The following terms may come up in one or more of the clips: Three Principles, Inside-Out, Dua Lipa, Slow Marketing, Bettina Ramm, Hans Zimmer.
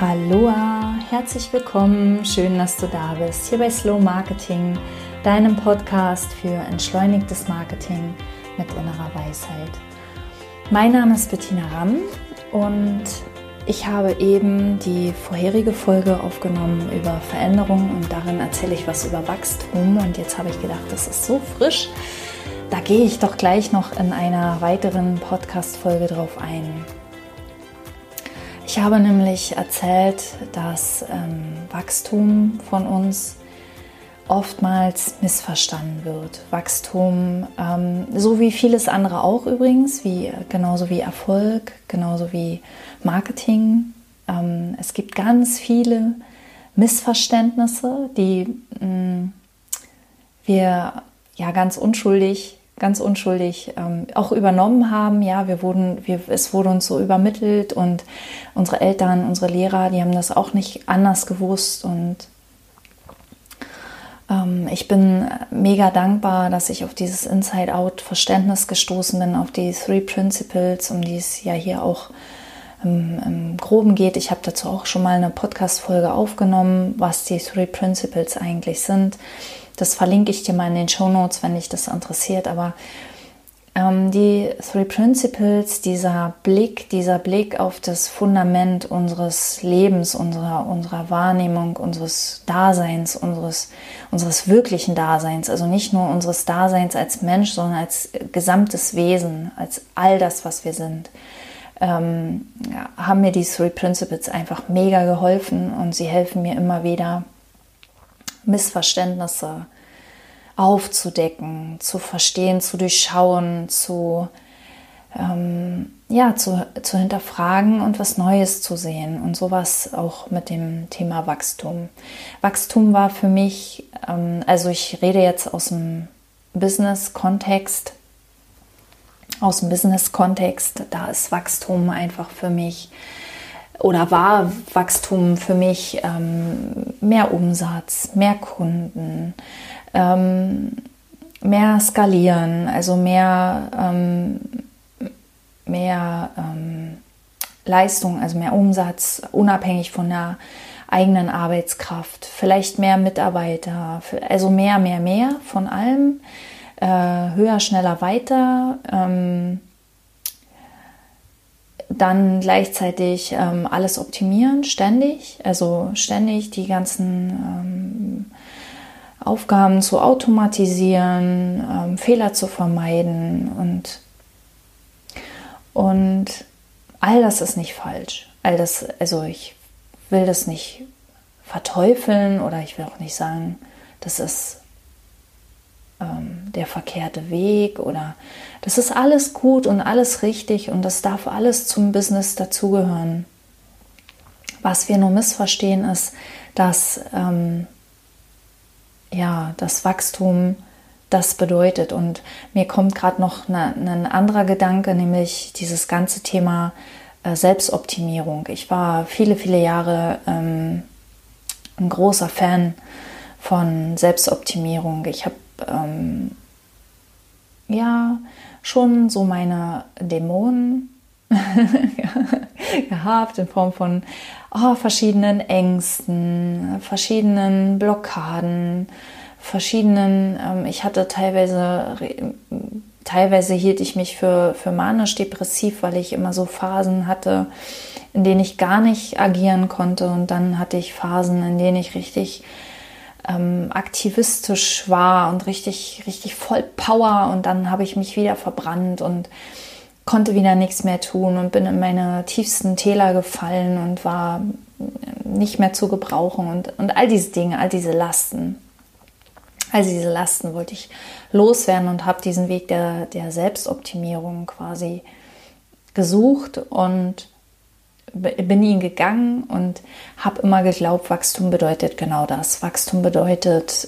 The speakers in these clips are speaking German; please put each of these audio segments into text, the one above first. Aloha, herzlich willkommen, schön, dass du da bist, hier bei Slow Marketing, deinem Podcast für entschleunigtes Marketing mit innerer Weisheit. Mein Name ist Bettina Ramm und ich habe eben die vorherige Folge aufgenommen über Veränderungen und darin erzähle ich was über Wachstum und jetzt habe ich gedacht, das ist so frisch, da gehe ich doch gleich noch in einer weiteren Podcast-Folge drauf ein. Ich habe nämlich erzählt, dass Wachstum von uns oftmals missverstanden wird. Wachstum, so wie vieles andere auch übrigens, genauso wie Erfolg, genauso wie Marketing. Es gibt ganz viele Missverständnisse, die wir ja ganz unschuldig auch übernommen haben. Ja, es wurde uns so übermittelt und unsere Eltern, unsere Lehrer, die haben das auch nicht anders gewusst. Und ich bin mega dankbar, dass ich auf dieses Inside-Out-Verständnis gestoßen bin, auf die Three Principles, um die es ja hier auch im Groben geht. Ich habe dazu auch schon mal eine Podcast-Folge aufgenommen, was die Three Principles eigentlich sind. Das verlinke ich dir mal in den Shownotes, wenn dich das interessiert. Aber die Three Principles, dieser Blick auf das Fundament unseres Lebens, unserer Wahrnehmung, unseres Daseins, unseres wirklichen Daseins. Also nicht nur unseres Daseins als Mensch, sondern als gesamtes Wesen, als all das, was wir sind. Haben mir die Three Principles einfach mega geholfen und sie helfen mir immer wieder, Missverständnisse aufzudecken, zu verstehen, zu durchschauen, zu hinterfragen und was Neues zu sehen. Und sowas auch mit dem Thema Wachstum. Wachstum war für mich, also ich rede jetzt aus dem Business-Kontext, da ist Wachstum einfach für mich, oder war Wachstum für mich mehr Umsatz, mehr Kunden, mehr skalieren, also mehr Leistung, also mehr Umsatz, unabhängig von der eigenen Arbeitskraft, vielleicht mehr Mitarbeiter, also mehr von allem, höher, schneller, weiter, dann gleichzeitig alles optimieren, ständig die ganzen Aufgaben zu automatisieren, Fehler zu vermeiden und all das ist nicht falsch. Also ich will das nicht verteufeln oder ich will auch nicht sagen, das ist der verkehrte Weg oder das ist alles gut und alles richtig und das darf alles zum Business dazugehören. Was wir nur missverstehen ist, dass das Wachstum das bedeutet und mir kommt gerade noch ein anderer Gedanke, nämlich dieses ganze Thema Selbstoptimierung. Ich war viele Jahre ein großer Fan von Selbstoptimierung. Ich habe schon so meine Dämonen gehabt in Form von verschiedenen Ängsten, verschiedenen Blockaden, ich hatte teilweise hielt ich mich für manisch-depressiv, weil ich immer so Phasen hatte, in denen ich gar nicht agieren konnte und dann hatte ich Phasen, in denen ich richtig aktivistisch war und richtig voll Power und dann habe ich mich wieder verbrannt und konnte wieder nichts mehr tun und bin in meine tiefsten Täler gefallen und war nicht mehr zu gebrauchen und all diese Dinge, all diese Lasten wollte ich loswerden und habe diesen Weg der Selbstoptimierung quasi gesucht und bin ihn gegangen und habe immer geglaubt, Wachstum bedeutet genau das. Wachstum bedeutet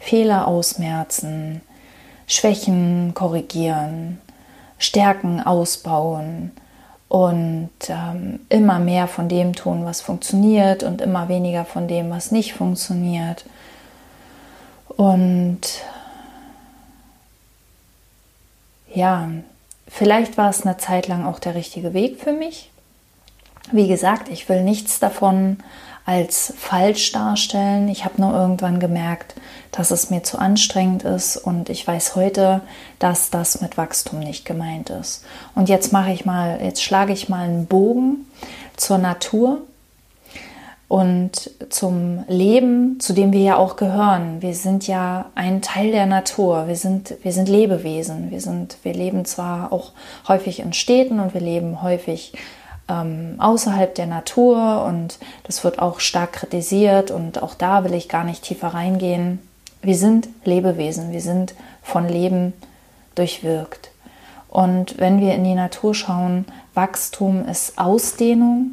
Fehler ausmerzen, Schwächen korrigieren, Stärken ausbauen und immer mehr von dem tun, was funktioniert und immer weniger von dem, was nicht funktioniert. Und ja, vielleicht war es eine Zeit lang auch der richtige Weg für mich, Wie gesagt, ich will nichts davon als falsch darstellen. Ich habe nur irgendwann gemerkt, dass es mir zu anstrengend ist und ich weiß heute, dass das mit Wachstum nicht gemeint ist. Und jetzt schlage ich mal einen Bogen zur Natur und zum Leben, zu dem wir ja auch gehören. Wir sind ja ein Teil der Natur. Wir sind Lebewesen. Wir leben zwar auch häufig in Städten und wir leben häufig außerhalb der Natur und das wird auch stark kritisiert und auch da will ich gar nicht tiefer reingehen. Wir sind Lebewesen, wir sind von Leben durchwirkt. Und wenn wir in die Natur schauen, Wachstum ist Ausdehnung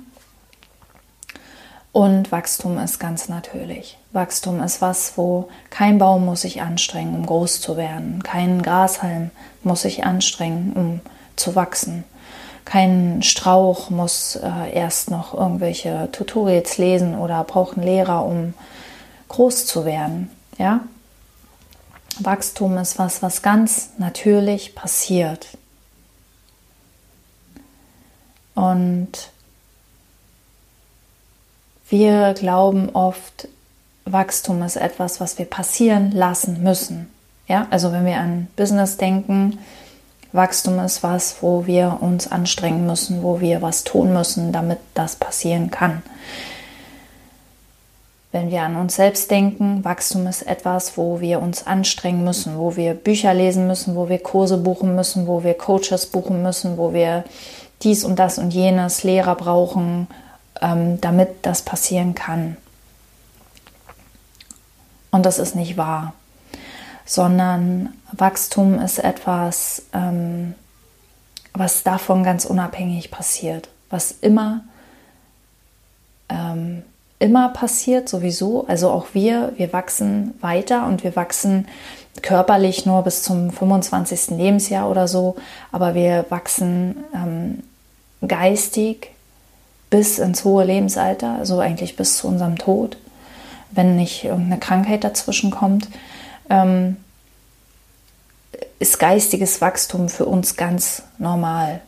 und Wachstum ist ganz natürlich. Wachstum ist was, wo kein Baum muss sich anstrengen, um groß zu werden. Kein Grashalm muss sich anstrengen, um zu wachsen. Kein Strauch muss erst noch irgendwelche Tutorials lesen oder braucht einen Lehrer, um groß zu werden. Ja? Wachstum ist was, was ganz natürlich passiert. Und wir glauben oft, Wachstum ist etwas, was wir passieren lassen müssen. Ja? Also wenn wir an Business denken, Wachstum ist was, wo wir uns anstrengen müssen, wo wir was tun müssen, damit das passieren kann. Wenn wir an uns selbst denken, Wachstum ist etwas, wo wir uns anstrengen müssen, wo wir Bücher lesen müssen, wo wir Kurse buchen müssen, wo wir Coaches buchen müssen, wo wir dies und das und jenes, Lehrer brauchen, damit das passieren kann. Und das ist nicht wahr. Sondern Wachstum ist etwas, was davon ganz unabhängig passiert, was immer passiert sowieso. Also auch wir wachsen weiter und wir wachsen körperlich nur bis zum 25. Lebensjahr oder so, aber wir wachsen geistig bis ins hohe Lebensalter, also eigentlich bis zu unserem Tod, wenn nicht irgendeine Krankheit dazwischen kommt. Ist geistiges Wachstum für uns ganz normal.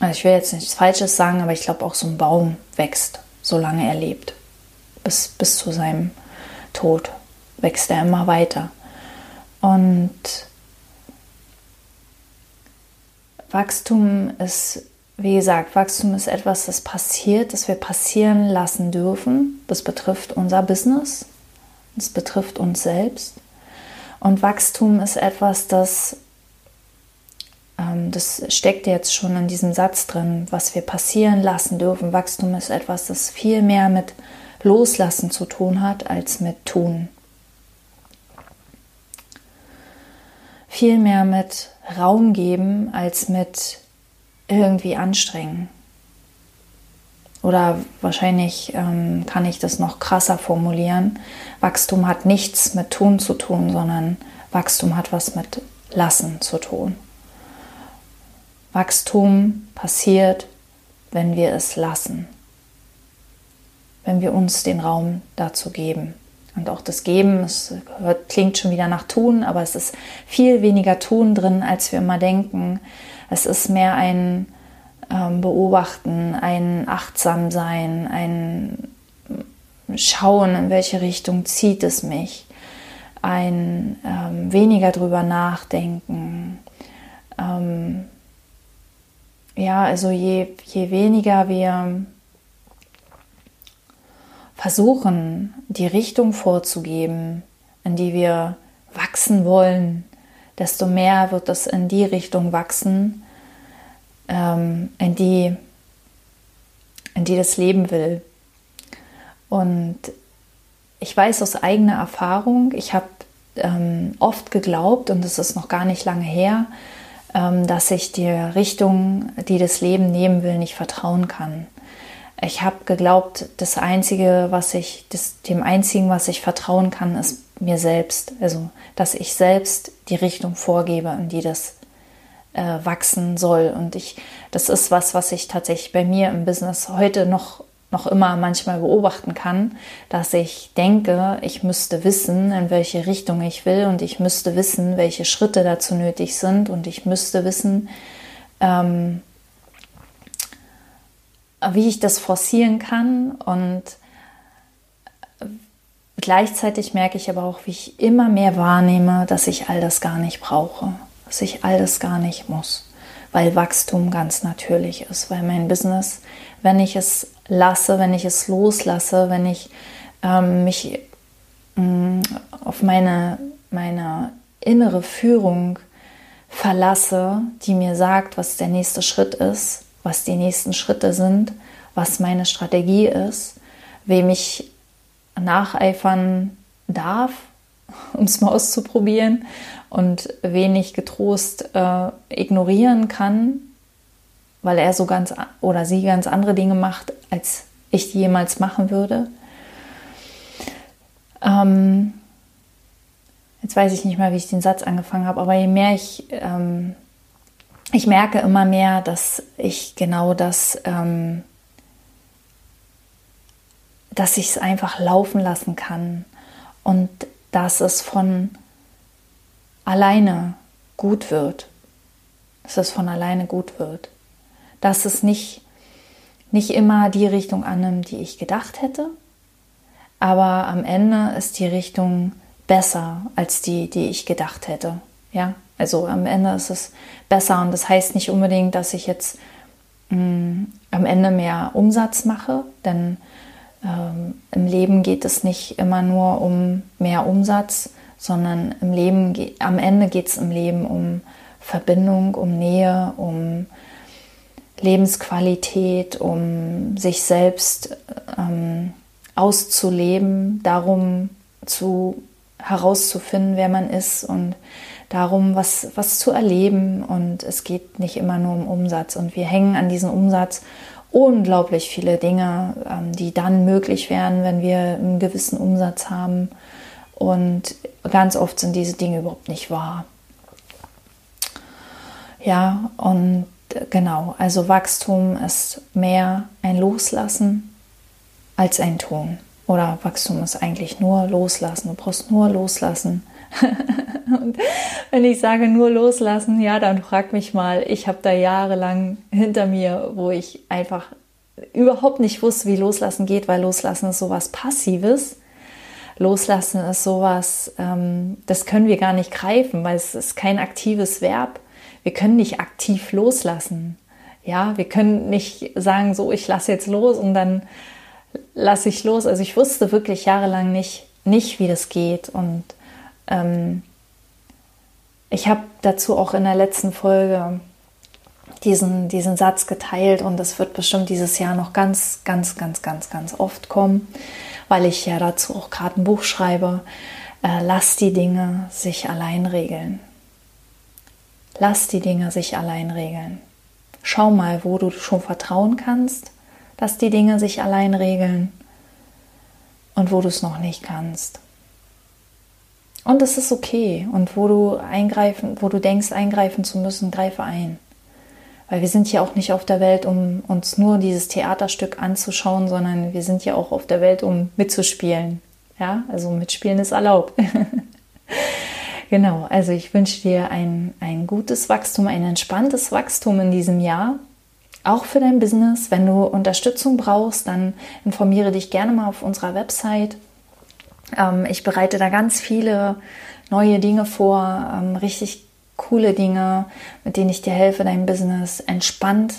Also ich will jetzt nichts Falsches sagen, aber ich glaube auch so ein Baum wächst, solange er lebt. Bis zu seinem Tod wächst er immer weiter. Und Wachstum ist, wie gesagt, Wachstum ist etwas, das passiert, das wir passieren lassen dürfen. Das betrifft unser Business. Es betrifft uns selbst. Und Wachstum ist etwas, das steckt jetzt schon in diesem Satz drin, was wir passieren lassen dürfen. Wachstum ist etwas, das viel mehr mit Loslassen zu tun hat, als mit Tun. Viel mehr mit Raum geben, als mit irgendwie anstrengen. Oder wahrscheinlich kann ich das noch krasser formulieren. Wachstum hat nichts mit Tun zu tun, sondern Wachstum hat was mit Lassen zu tun. Wachstum passiert, wenn wir es lassen. Wenn wir uns den Raum dazu geben. Und auch das Geben, klingt schon wieder nach Tun, aber es ist viel weniger Tun drin, als wir immer denken. Es ist mehr ein Beobachten, ein Achtsamsein, ein Schauen, in welche Richtung zieht es mich, ein weniger drüber nachdenken. Je weniger wir versuchen, die Richtung vorzugeben, in die wir wachsen wollen, desto mehr wird es in die Richtung wachsen, in die das Leben will. Und ich weiß aus eigener Erfahrung, ich habe oft geglaubt, und das ist noch gar nicht lange her, dass ich der Richtung, die das Leben nehmen will, nicht vertrauen kann. Ich habe geglaubt, dem Einzigen, was ich vertrauen kann, ist mir selbst. Also, dass ich selbst die Richtung vorgebe, in die das wachsen soll. Und das ist was ich tatsächlich bei mir im Business heute noch immer manchmal beobachten kann, dass ich denke, ich müsste wissen, in welche Richtung ich will und ich müsste wissen, welche Schritte dazu nötig sind und ich müsste wissen, wie ich das forcieren kann, und gleichzeitig merke ich aber auch, wie ich immer mehr wahrnehme, dass ich all das gar nicht brauche, dass ich all das gar nicht muss, weil Wachstum ganz natürlich ist, weil mein Business, wenn ich es lasse, wenn ich es loslasse, wenn ich mich auf meine innere Führung verlasse, die mir sagt, was der nächste Schritt ist, was die nächsten Schritte sind, was meine Strategie ist, wem ich nacheifern darf, um es mal auszuprobieren, und wen ich getrost ignorieren kann, weil er so ganz oder sie ganz andere Dinge macht, als ich die jemals machen würde. Jetzt weiß ich nicht mal, wie ich den Satz angefangen habe, aber je mehr ich merke immer mehr, dass ich genau das, dass ich es einfach laufen lassen kann und dass es von alleine gut wird. Dass es nicht immer die Richtung annimmt, die ich gedacht hätte, aber am Ende ist die Richtung besser als die ich gedacht hätte. Ja, also am Ende ist es besser, und das heißt nicht unbedingt, dass ich jetzt am Ende mehr Umsatz mache, denn im Leben geht es nicht immer nur um mehr Umsatz, sondern am Ende geht es im Leben um Verbindung, um Nähe, um Lebensqualität, um sich selbst auszuleben, darum herauszufinden, wer man ist, und darum, was zu erleben. Und es geht nicht immer nur um Umsatz. Und wir hängen an diesem Umsatz unglaublich viele Dinge, die dann möglich werden, wenn wir einen gewissen Umsatz haben. Und ganz oft sind diese Dinge überhaupt nicht wahr. Ja, und genau, also Wachstum ist mehr ein Loslassen als ein Tun. Oder Wachstum ist eigentlich nur Loslassen. Du brauchst nur Loslassen. Und wenn ich sage nur loslassen, ja, dann frag mich mal, ich habe da jahrelang hinter mir, wo ich einfach überhaupt nicht wusste, wie loslassen geht, weil loslassen ist sowas Passives. Loslassen ist sowas, das können wir gar nicht greifen, weil es ist kein aktives Verb. Wir können nicht aktiv loslassen. Ja, wir können nicht sagen, so, ich lasse jetzt los und dann lasse ich los. Also ich wusste wirklich jahrelang nicht, wie das geht, und ich habe dazu auch in der letzten Folge diesen Satz geteilt, und das wird bestimmt dieses Jahr noch ganz, ganz, ganz, ganz, ganz oft kommen, weil ich ja dazu auch gerade ein Buch schreibe. Lass die Dinge sich allein regeln. Lass die Dinge sich allein regeln. Schau mal, wo du schon vertrauen kannst, dass die Dinge sich allein regeln, und wo du es noch nicht kannst. Und es ist okay. Und wo du denkst, eingreifen zu müssen, greife ein. Weil wir sind ja auch nicht auf der Welt, um uns nur dieses Theaterstück anzuschauen, sondern wir sind ja auch auf der Welt, um mitzuspielen. Ja, also mitspielen ist erlaubt. Genau, also ich wünsche dir ein gutes Wachstum, ein entspanntes Wachstum in diesem Jahr. Auch für dein Business. Wenn du Unterstützung brauchst, dann informiere dich gerne mal auf unserer Website. Ich bereite da ganz viele neue Dinge vor, richtig coole Dinge, mit denen ich dir helfe, dein Business entspannt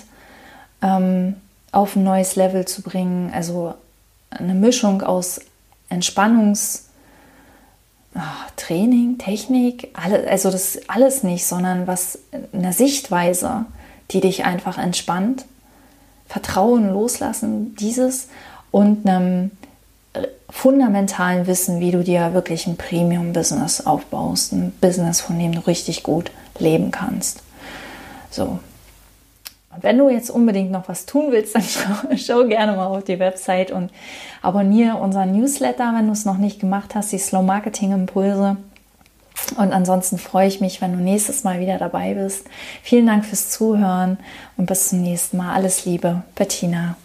auf ein neues Level zu bringen. Also eine Mischung aus Entspannungstraining, Technik, also das alles nicht, sondern eine Sichtweise, die dich einfach entspannt, Vertrauen loslassen, dieses, und einem fundamentalen Wissen, wie du dir wirklich ein Premium-Business aufbaust. Ein Business, von dem du richtig gut leben kannst. So. Und wenn du jetzt unbedingt noch was tun willst, dann schau gerne mal auf die Website und abonniere unseren Newsletter, wenn du es noch nicht gemacht hast, die Slow Marketing Impulse. Und ansonsten freue ich mich, wenn du nächstes Mal wieder dabei bist. Vielen Dank fürs Zuhören und bis zum nächsten Mal. Alles Liebe, Bettina.